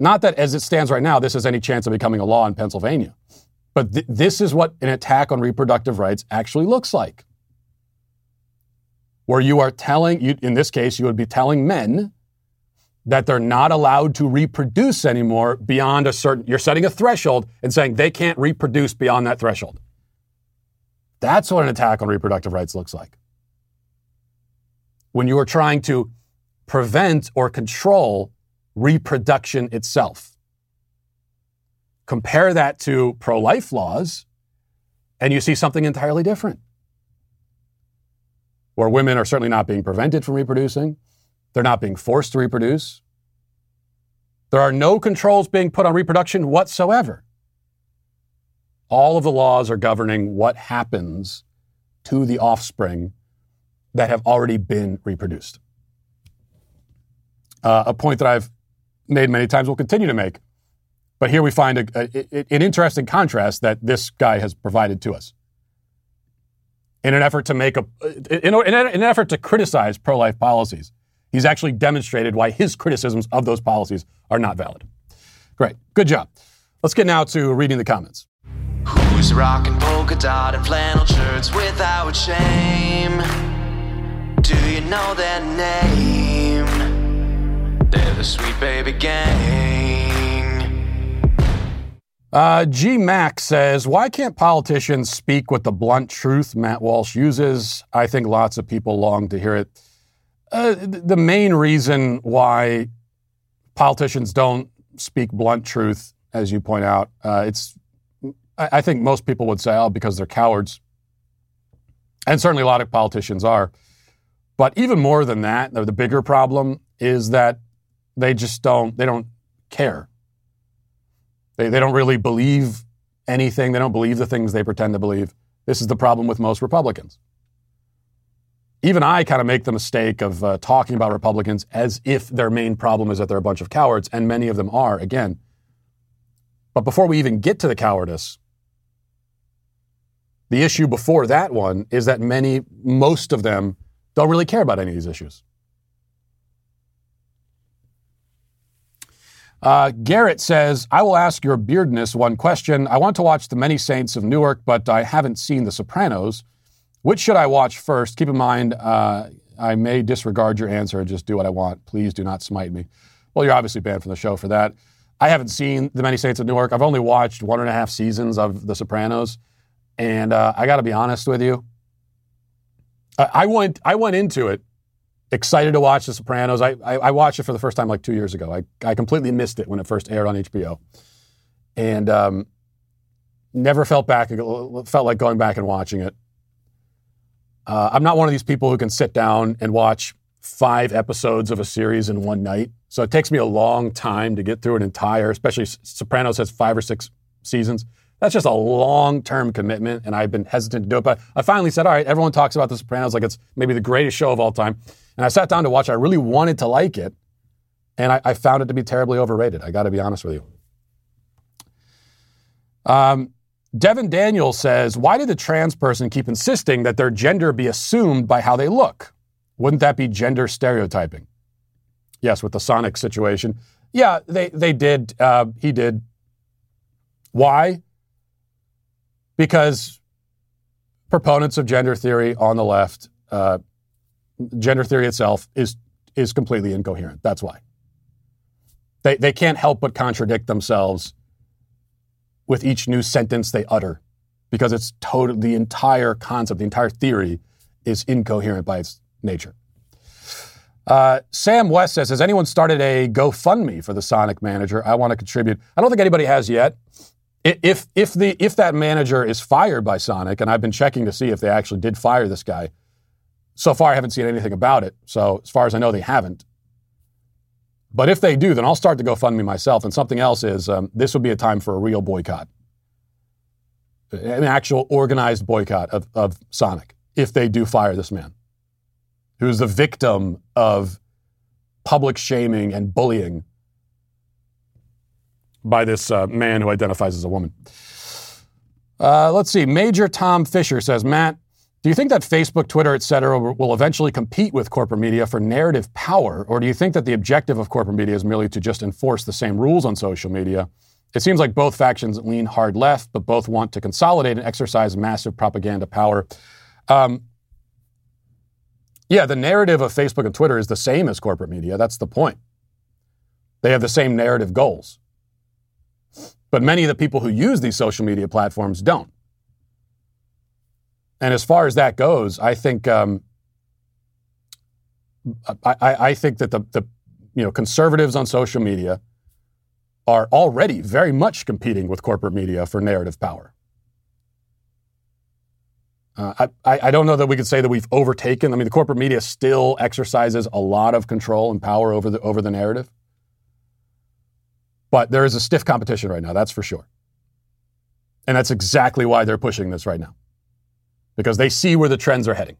Not that as it stands right now, this has any chance of becoming a law in Pennsylvania, but this is what an attack on reproductive rights actually looks like. Where you are telling, in this case, you would be telling men that they're not allowed to reproduce anymore beyond a certain, you're setting a threshold and saying they can't reproduce beyond that threshold. That's what an attack on reproductive rights looks like. When you are trying to prevent or control reproduction itself. Compare that to pro-life laws, and you see something entirely different. Where women are certainly not being prevented from reproducing. They're not being forced to reproduce. There are no controls being put on reproduction whatsoever. All of the laws are governing what happens to the offspring that have already been reproduced. A point that I've made many times, will continue to make. But here we find an interesting contrast that this guy has provided to us. In an effort to criticize pro-life policies, he's actually demonstrated why his criticisms of those policies are not valid. Great. Good job. Let's get now to reading the comments. Who's rocking polka dot and flannel shirts without shame? Do you know their name? They're the Sweet Baby Gang. G. Mac says, why can't politicians speak with the blunt truth Matt Walsh uses? I think lots of people long to hear it. The main reason why politicians don't speak blunt truth, as you point out, I think most people would say, oh, because they're cowards. And certainly a lot of politicians are. But even more than that, the bigger problem is that they just don't care. They don't really believe anything. They don't believe the things they pretend to believe. This is the problem with most Republicans. Even I kind of make the mistake of talking about Republicans as if their main problem is that they're a bunch of cowards, and many of them are, again. But before we even get to the cowardice, the issue before that one is that most of them don't really care about any of these issues. Garrett says, I will ask your beardness one question. I want to watch The Many Saints of Newark, but I haven't seen The Sopranos. Which should I watch first? Keep in mind, I may disregard your answer and just do what I want. Please do not smite me. Well, you're obviously banned from the show for that. I haven't seen The Many Saints of Newark. I've only watched 1.5 seasons of The Sopranos. And I got to be honest with you. I went into it excited to watch The Sopranos. I watched it for the first time like 2 years ago. I completely missed it when it first aired on HBO. And never felt like going back and watching it. I'm not one of these people who can sit down and watch 5 episodes of a series in one night. So it takes me a long time to get through an entire, especially Sopranos has 5 or 6 seasons. That's just a long-term commitment, and I've been hesitant to do it. But I finally said, all right, everyone talks about The Sopranos like it's maybe the greatest show of all time. And I sat down to watch it. I really wanted to like it, and I found it to be terribly overrated. I got to be honest with you. Devin Daniel says, why did the trans person keep insisting that their gender be assumed by how they look? Wouldn't that be gender stereotyping? Yes, with the Sonic situation. Yeah, they did. He did. Why? Because proponents of gender theory on the left, gender theory itself is completely incoherent. That's why. They can't help but contradict themselves with each new sentence they utter, because it's totally, the entire concept, the entire theory is incoherent by its nature. Sam West says, has anyone started a GoFundMe for the Sonic manager? I want to contribute. I don't think anybody has yet. If that manager is fired by Sonic, and I've been checking to see if they actually did fire this guy, so far I haven't seen anything about it. So as far as I know, they haven't. But if they do, then I'll start to GoFundMe myself. And something else is, this would be a time for a real boycott. An actual organized boycott of Sonic, if they do fire this man, who's the victim of public shaming and bullying by this man who identifies as a woman. Let's see. Major Tom Fisher says, Matt, do you think that Facebook, Twitter, et cetera, will eventually compete with corporate media for narrative power? Or do you think that the objective of corporate media is merely to just enforce the same rules on social media? It seems like both factions lean hard left, but both want to consolidate and exercise massive propaganda power. Yeah, the narrative of Facebook and Twitter is the same as corporate media. That's the point. They have the same narrative goals. But many of the people who use these social media platforms don't. And as far as that goes, I think I think that the conservatives on social media are already very much competing with corporate media for narrative power. I don't know that we could say that we've overtaken. I mean, the corporate media still exercises a lot of control and power over the narrative. But there is a stiff competition right now, that's for sure. And that's exactly why they're pushing this right now, because they see where the trends are heading.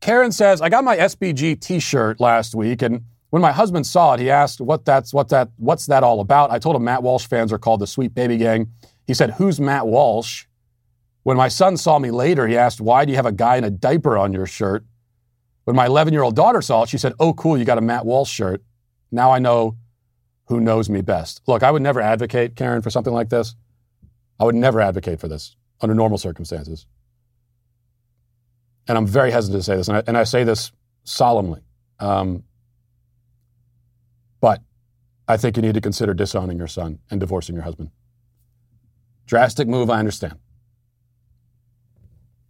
Karen says, I got my SBG t-shirt last week, and when my husband saw it, he asked, what's that all about? I told him Matt Walsh fans are called the Sweet Baby Gang. He said, who's Matt Walsh? When my son saw me later, he asked, why do you have a guy in a diaper on your shirt? When my 11-year-old daughter saw it, she said, oh, cool, you got a Matt Walsh shirt. Now I know who knows me best. Look, I would never advocate, Karen, for something like this. I would never advocate for this under normal circumstances. And I'm very hesitant to say this, and I say this solemnly. But I think you need to consider disowning your son and divorcing your husband. Drastic move, I understand.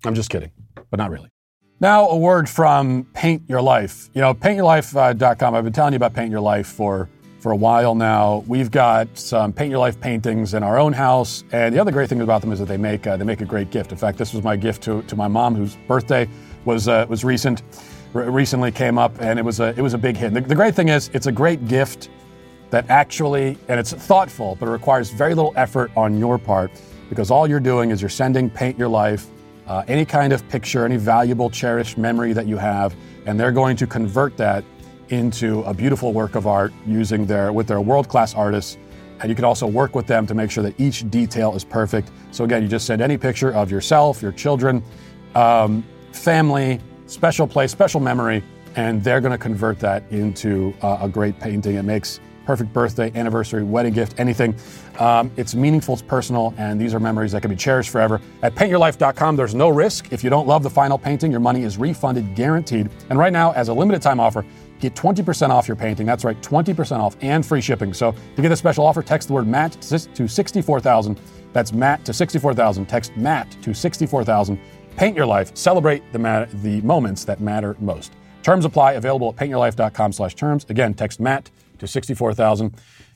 I'm just kidding, but not really. Now, a word from Paint Your Life. You know, paintyourlife.com. I've been telling you about Paint Your Life for a while now. We've got some Paint Your Life paintings in our own house. And the other great thing about them is that they make a great gift. In fact, this was my gift to my mom, whose birthday was recent. Recently came up, and it was a big hit. The great thing is, it's a great gift that actually, and it's thoughtful, but it requires very little effort on your part, because all you're doing is you're sending Paint Your Life any kind of picture, any valuable, cherished memory that you have, and they're going to convert that into a beautiful work of art using with their world-class artists. And you can also work with them to make sure that each detail is perfect. So again, you just send any picture of yourself, your children, family, special place, special memory, and they're going to convert that into a great painting. It makes perfect birthday, anniversary, wedding gift, anything. It's meaningful, it's personal, and these are memories that can be cherished forever. At paintyourlife.com, there's no risk. If you don't love the final painting, your money is refunded, guaranteed. And right now, as a limited time offer, get 20% off your painting. That's right, 20% off and free shipping. So to get a special offer, text the word MATT to 64,000. That's MATT to 64,000. Text MATT to 64,000. Paint Your Life. Celebrate the moments that matter most. Terms apply. Available at paintyourlife.com/terms. Again, text Matt to 64,000.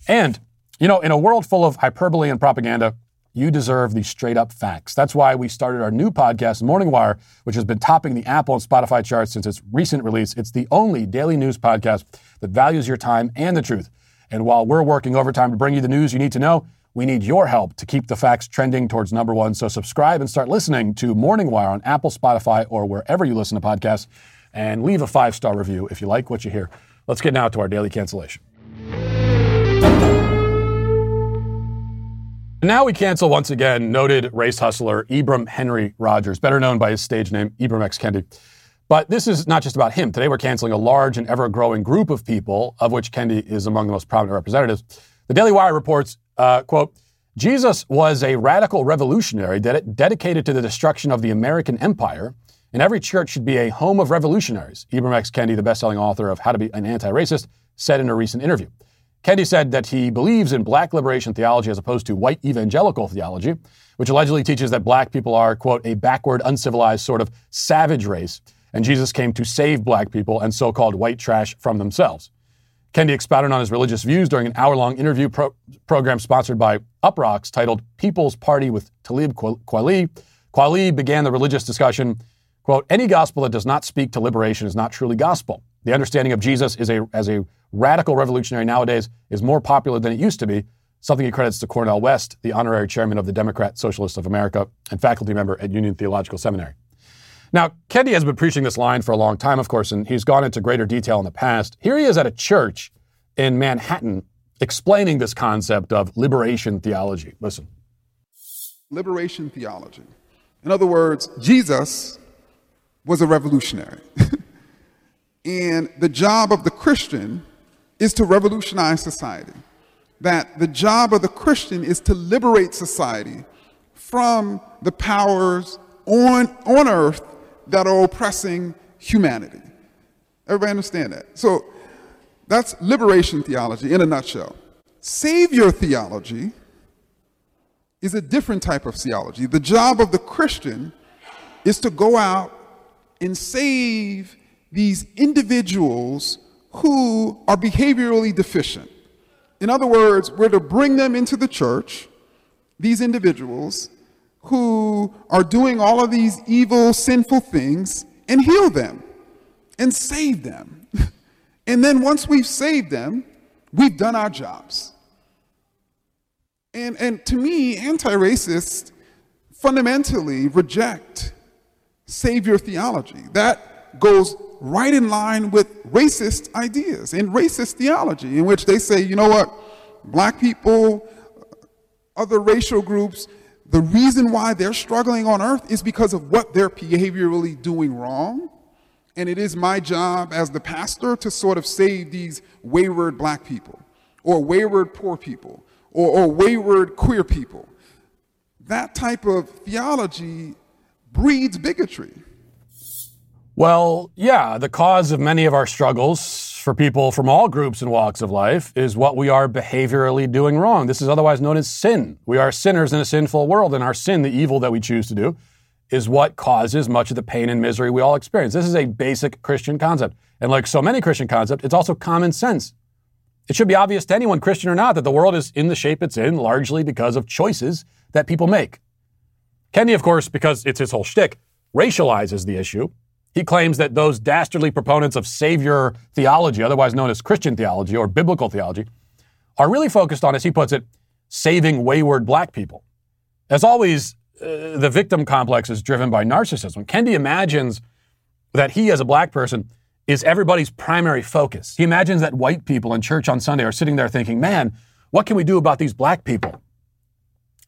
And, you know, in a world full of hyperbole and propaganda, you deserve the straight up facts. That's why we started our new podcast, Morning Wire, which has been topping the Apple and Spotify charts since its recent release. It's the only daily news podcast that values your time and the truth. And while we're working overtime to bring you the news you need to know, we need your help to keep the facts trending towards number one. So subscribe and start listening to Morning Wire on Apple, Spotify, or wherever you listen to podcasts. And leave a 5-star review if you like what you hear. Let's get now to our daily cancellation. And now we cancel once again noted race hustler Ibram Henry Rogers, better known by his stage name Ibram X Kendi. But this is not just about him. Today we're canceling a large and ever-growing group of people, of which Kendi is among the most prominent representatives. The Daily Wire reports, quote, Jesus was a radical revolutionary dedicated to the destruction of the American empire, and every church should be a home of revolutionaries, Ibram X Kendi, the best-selling author of How to Be an Anti-Racist, said in a recent interview. Kendi said that he believes in black liberation theology as opposed to white evangelical theology, which allegedly teaches that black people are, quote, a backward, uncivilized sort of savage race, and Jesus came to save black people and so-called white trash from themselves. Kendi expounded on his religious views during an hour-long interview program sponsored by Uproxx titled People's Party with Talib Kweli. Kweli began the religious discussion, quote, any gospel that does not speak to liberation is not truly gospel. The understanding of Jesus as a radical revolutionary nowadays is more popular than it used to be, something he credits to Cornel West, the honorary chairman of the Democrat Socialists of America and faculty member at Union Theological Seminary. Now, Kendi has been preaching this line for a long time, of course, and he's gone into greater detail in the past. Here he is at a church in Manhattan explaining this concept of liberation theology. Listen. Liberation theology. In other words, Jesus was a revolutionary. And the job of the Christian is to revolutionize society. That the job of the Christian is to liberate society from the powers on earth that are oppressing humanity. Everybody understand that? So that's liberation theology in a nutshell. Savior theology is a different type of theology. The job of the Christian is to go out and save these individuals who are behaviorally deficient. In other words, we're to bring them into the church, these individuals who are doing all of these evil, sinful things, and heal them and save them. And then once we've saved them, we've done our jobs. And to me, anti-racists fundamentally reject savior theology. That goes right in line with racist ideas and racist theology, in which they say, you know what, black people, other racial groups, the reason why they're struggling on earth is because of what they're behaviorally doing wrong. And it is my job as the pastor to sort of save these wayward black people or wayward poor people or wayward queer people. That type of theology breeds bigotry. Well, yeah, the cause of many of our struggles for people from all groups and walks of life is what we are behaviorally doing wrong. This is otherwise known as sin. We are sinners in a sinful world, and our sin, the evil that we choose to do, is what causes much of the pain and misery we all experience. This is a basic Christian concept. And like so many Christian concepts, it's also common sense. It should be obvious to anyone, Christian or not, that the world is in the shape it's in largely because of choices that people make. Kendi, of course, because it's his whole shtick, racializes the issue. He claims that those dastardly proponents of savior theology, otherwise known as Christian theology or biblical theology, are really focused on, as he puts it, saving wayward black people. As always, the victim complex is driven by narcissism. Kendi imagines that he, as a black person, is everybody's primary focus. He imagines that white people in church on Sunday are sitting there thinking, man, what can we do about these black people?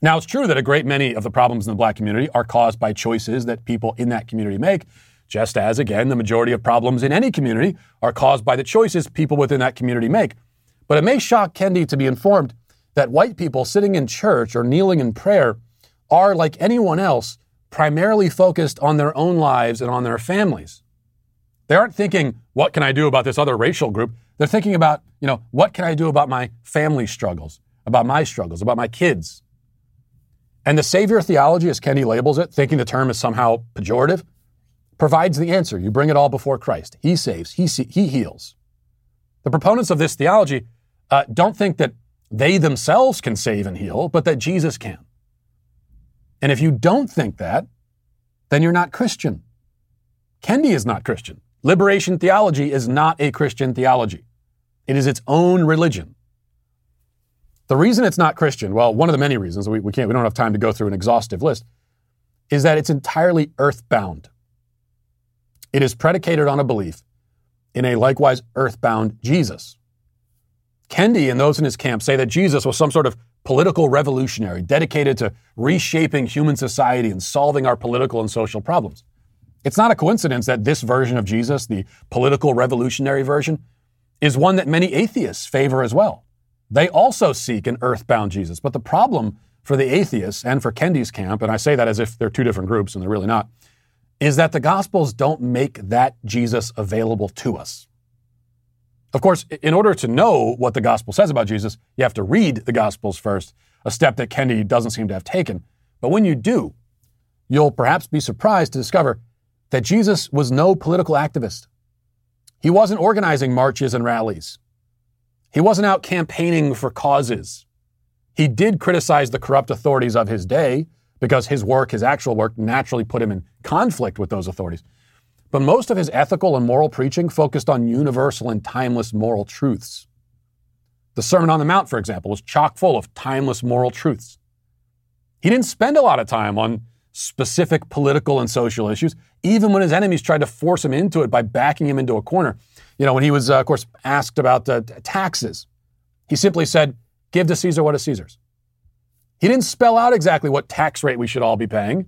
Now, it's true that a great many of the problems in the black community are caused by choices that people in that community make, just as, again, the majority of problems in any community are caused by the choices people within that community make. But it may shock Kendi to be informed that white people sitting in church or kneeling in prayer are, like anyone else, primarily focused on their own lives and on their families. They aren't thinking, what can I do about this other racial group? They're thinking about, what can I do about my family struggles, about my kids? And the savior theology, as Kendi labels it, thinking the term is somehow pejorative, provides the answer. You bring it all before Christ. He saves. He heals. The proponents of this theology don't think that they themselves can save and heal, but that Jesus can. And if you don't think that, then you're not Christian. Kendi is not Christian. Liberation theology is not a Christian theology. It is its own religion. The reason it's not Christian, well, one of the many reasons, we don't have time to go through an exhaustive list, is that it's entirely earthbound. It is predicated on a belief in a likewise earthbound Jesus. Kendi and those in his camp say that Jesus was some sort of political revolutionary dedicated to reshaping human society and solving our political and social problems. It's not a coincidence that this version of Jesus, the political revolutionary version, is one that many atheists favor as well. They also seek an earthbound Jesus. But the problem for the atheists and for Kendi's camp, and I say that as if they're two different groups and they're really not, is that the Gospels don't make that Jesus available to us. Of course, in order to know what the Gospel says about Jesus, you have to read the Gospels first, a step that Kendi doesn't seem to have taken. But when you do, you'll perhaps be surprised to discover that Jesus was no political activist. He wasn't organizing marches and rallies. He wasn't out campaigning for causes. He did criticize the corrupt authorities of his day, because his work, his actual work, naturally put him in conflict with those authorities. But most of his ethical and moral preaching focused on universal and timeless moral truths. The Sermon on the Mount, for example, was chock full of timeless moral truths. He didn't spend a lot of time on specific political and social issues, even when his enemies tried to force him into it by backing him into a corner. You know, when he was, of course, asked about taxes, he simply said, give to Caesar what is Caesar's. He didn't spell out exactly what tax rate we should all be paying.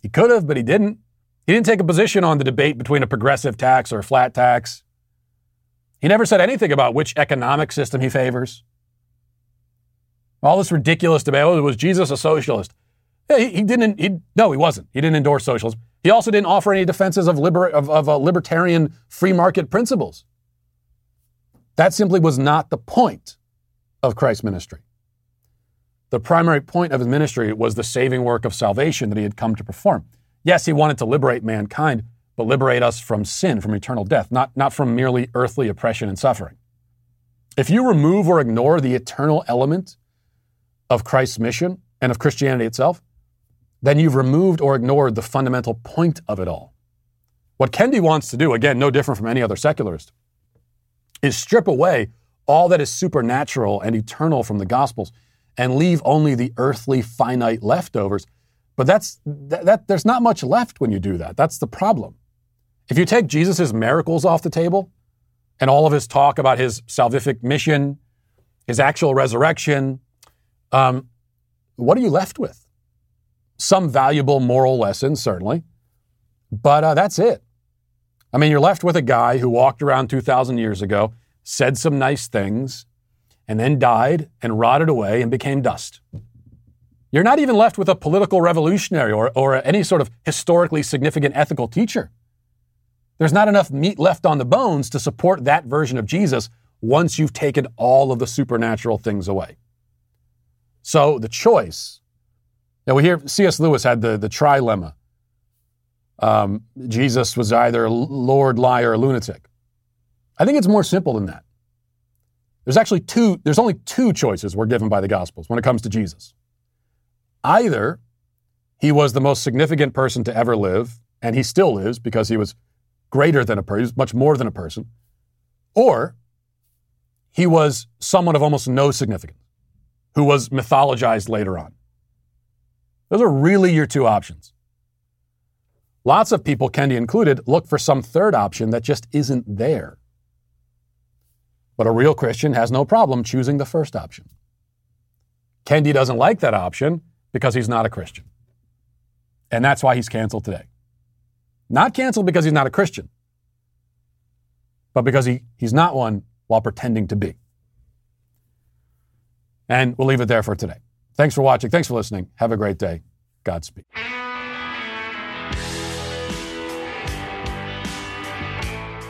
He could have, but he didn't. He didn't take a position on the debate between a progressive tax or a flat tax. He never said anything about which economic system he favors. All this ridiculous debate, oh, was Jesus a socialist? Yeah, he wasn't. He didn't endorse socialism. He also didn't offer any defenses of libertarian free market principles. That simply was not the point of Christ's ministry. The primary point of his ministry was the saving work of salvation that he had come to perform. Yes, he wanted to liberate mankind, but liberate us from sin, from eternal death, not from merely earthly oppression and suffering. If you remove or ignore the eternal element of Christ's mission and of Christianity itself, then you've removed or ignored the fundamental point of it all. What Kendi wants to do, again, no different from any other secularist, is strip away all that is supernatural and eternal from the Gospels and leave only the earthly, finite leftovers. But there's not much left when you do that. That's the problem. If you take Jesus' miracles off the table and all of his talk about his salvific mission, his actual resurrection, what are you left with? Some valuable moral lessons, certainly, but that's it. I mean, you're left with a guy who walked around 2,000 years ago, said some nice things, and then died and rotted away and became dust. You're not even left with a political revolutionary or any sort of historically significant ethical teacher. There's not enough meat left on the bones to support that version of Jesus once you've taken all of the supernatural things away. So the choice, now we hear C.S. Lewis had the trilemma. Jesus was either Lord, liar, or lunatic. I think it's more simple than that. There's only two choices we're given by the Gospels when it comes to Jesus. Either he was the most significant person to ever live, and he still lives because he was greater than a person, he was much more than a person, or he was someone of almost no significance who was mythologized later on. Those are really your two options. Lots of people, Kendi included, look for some third option that just isn't there. But a real Christian has no problem choosing the first option. Kendi doesn't like that option because he's not a Christian. And that's why he's canceled today. Not canceled because he's not a Christian, but because he's not one while pretending to be. And we'll leave it there for today. Thanks for watching. Thanks for listening. Have a great day. Godspeed.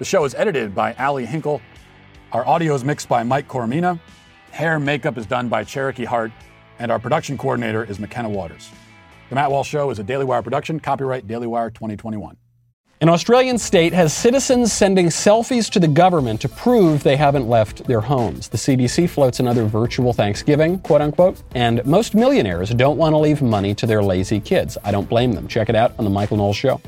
The show is edited by Ali Hinkle. Our audio is mixed by Mike Coromina. Hair and makeup is done by Cherokee Hart. And our production coordinator is McKenna Waters. The Matt Walsh Show is a Daily Wire production, copyright Daily Wire 2021. An Australian state has citizens sending selfies to the government to prove they haven't left their homes. The CDC floats another virtual Thanksgiving, quote unquote, and most millionaires don't want to leave money to their lazy kids. I don't blame them. Check it out on The Michael Knowles Show.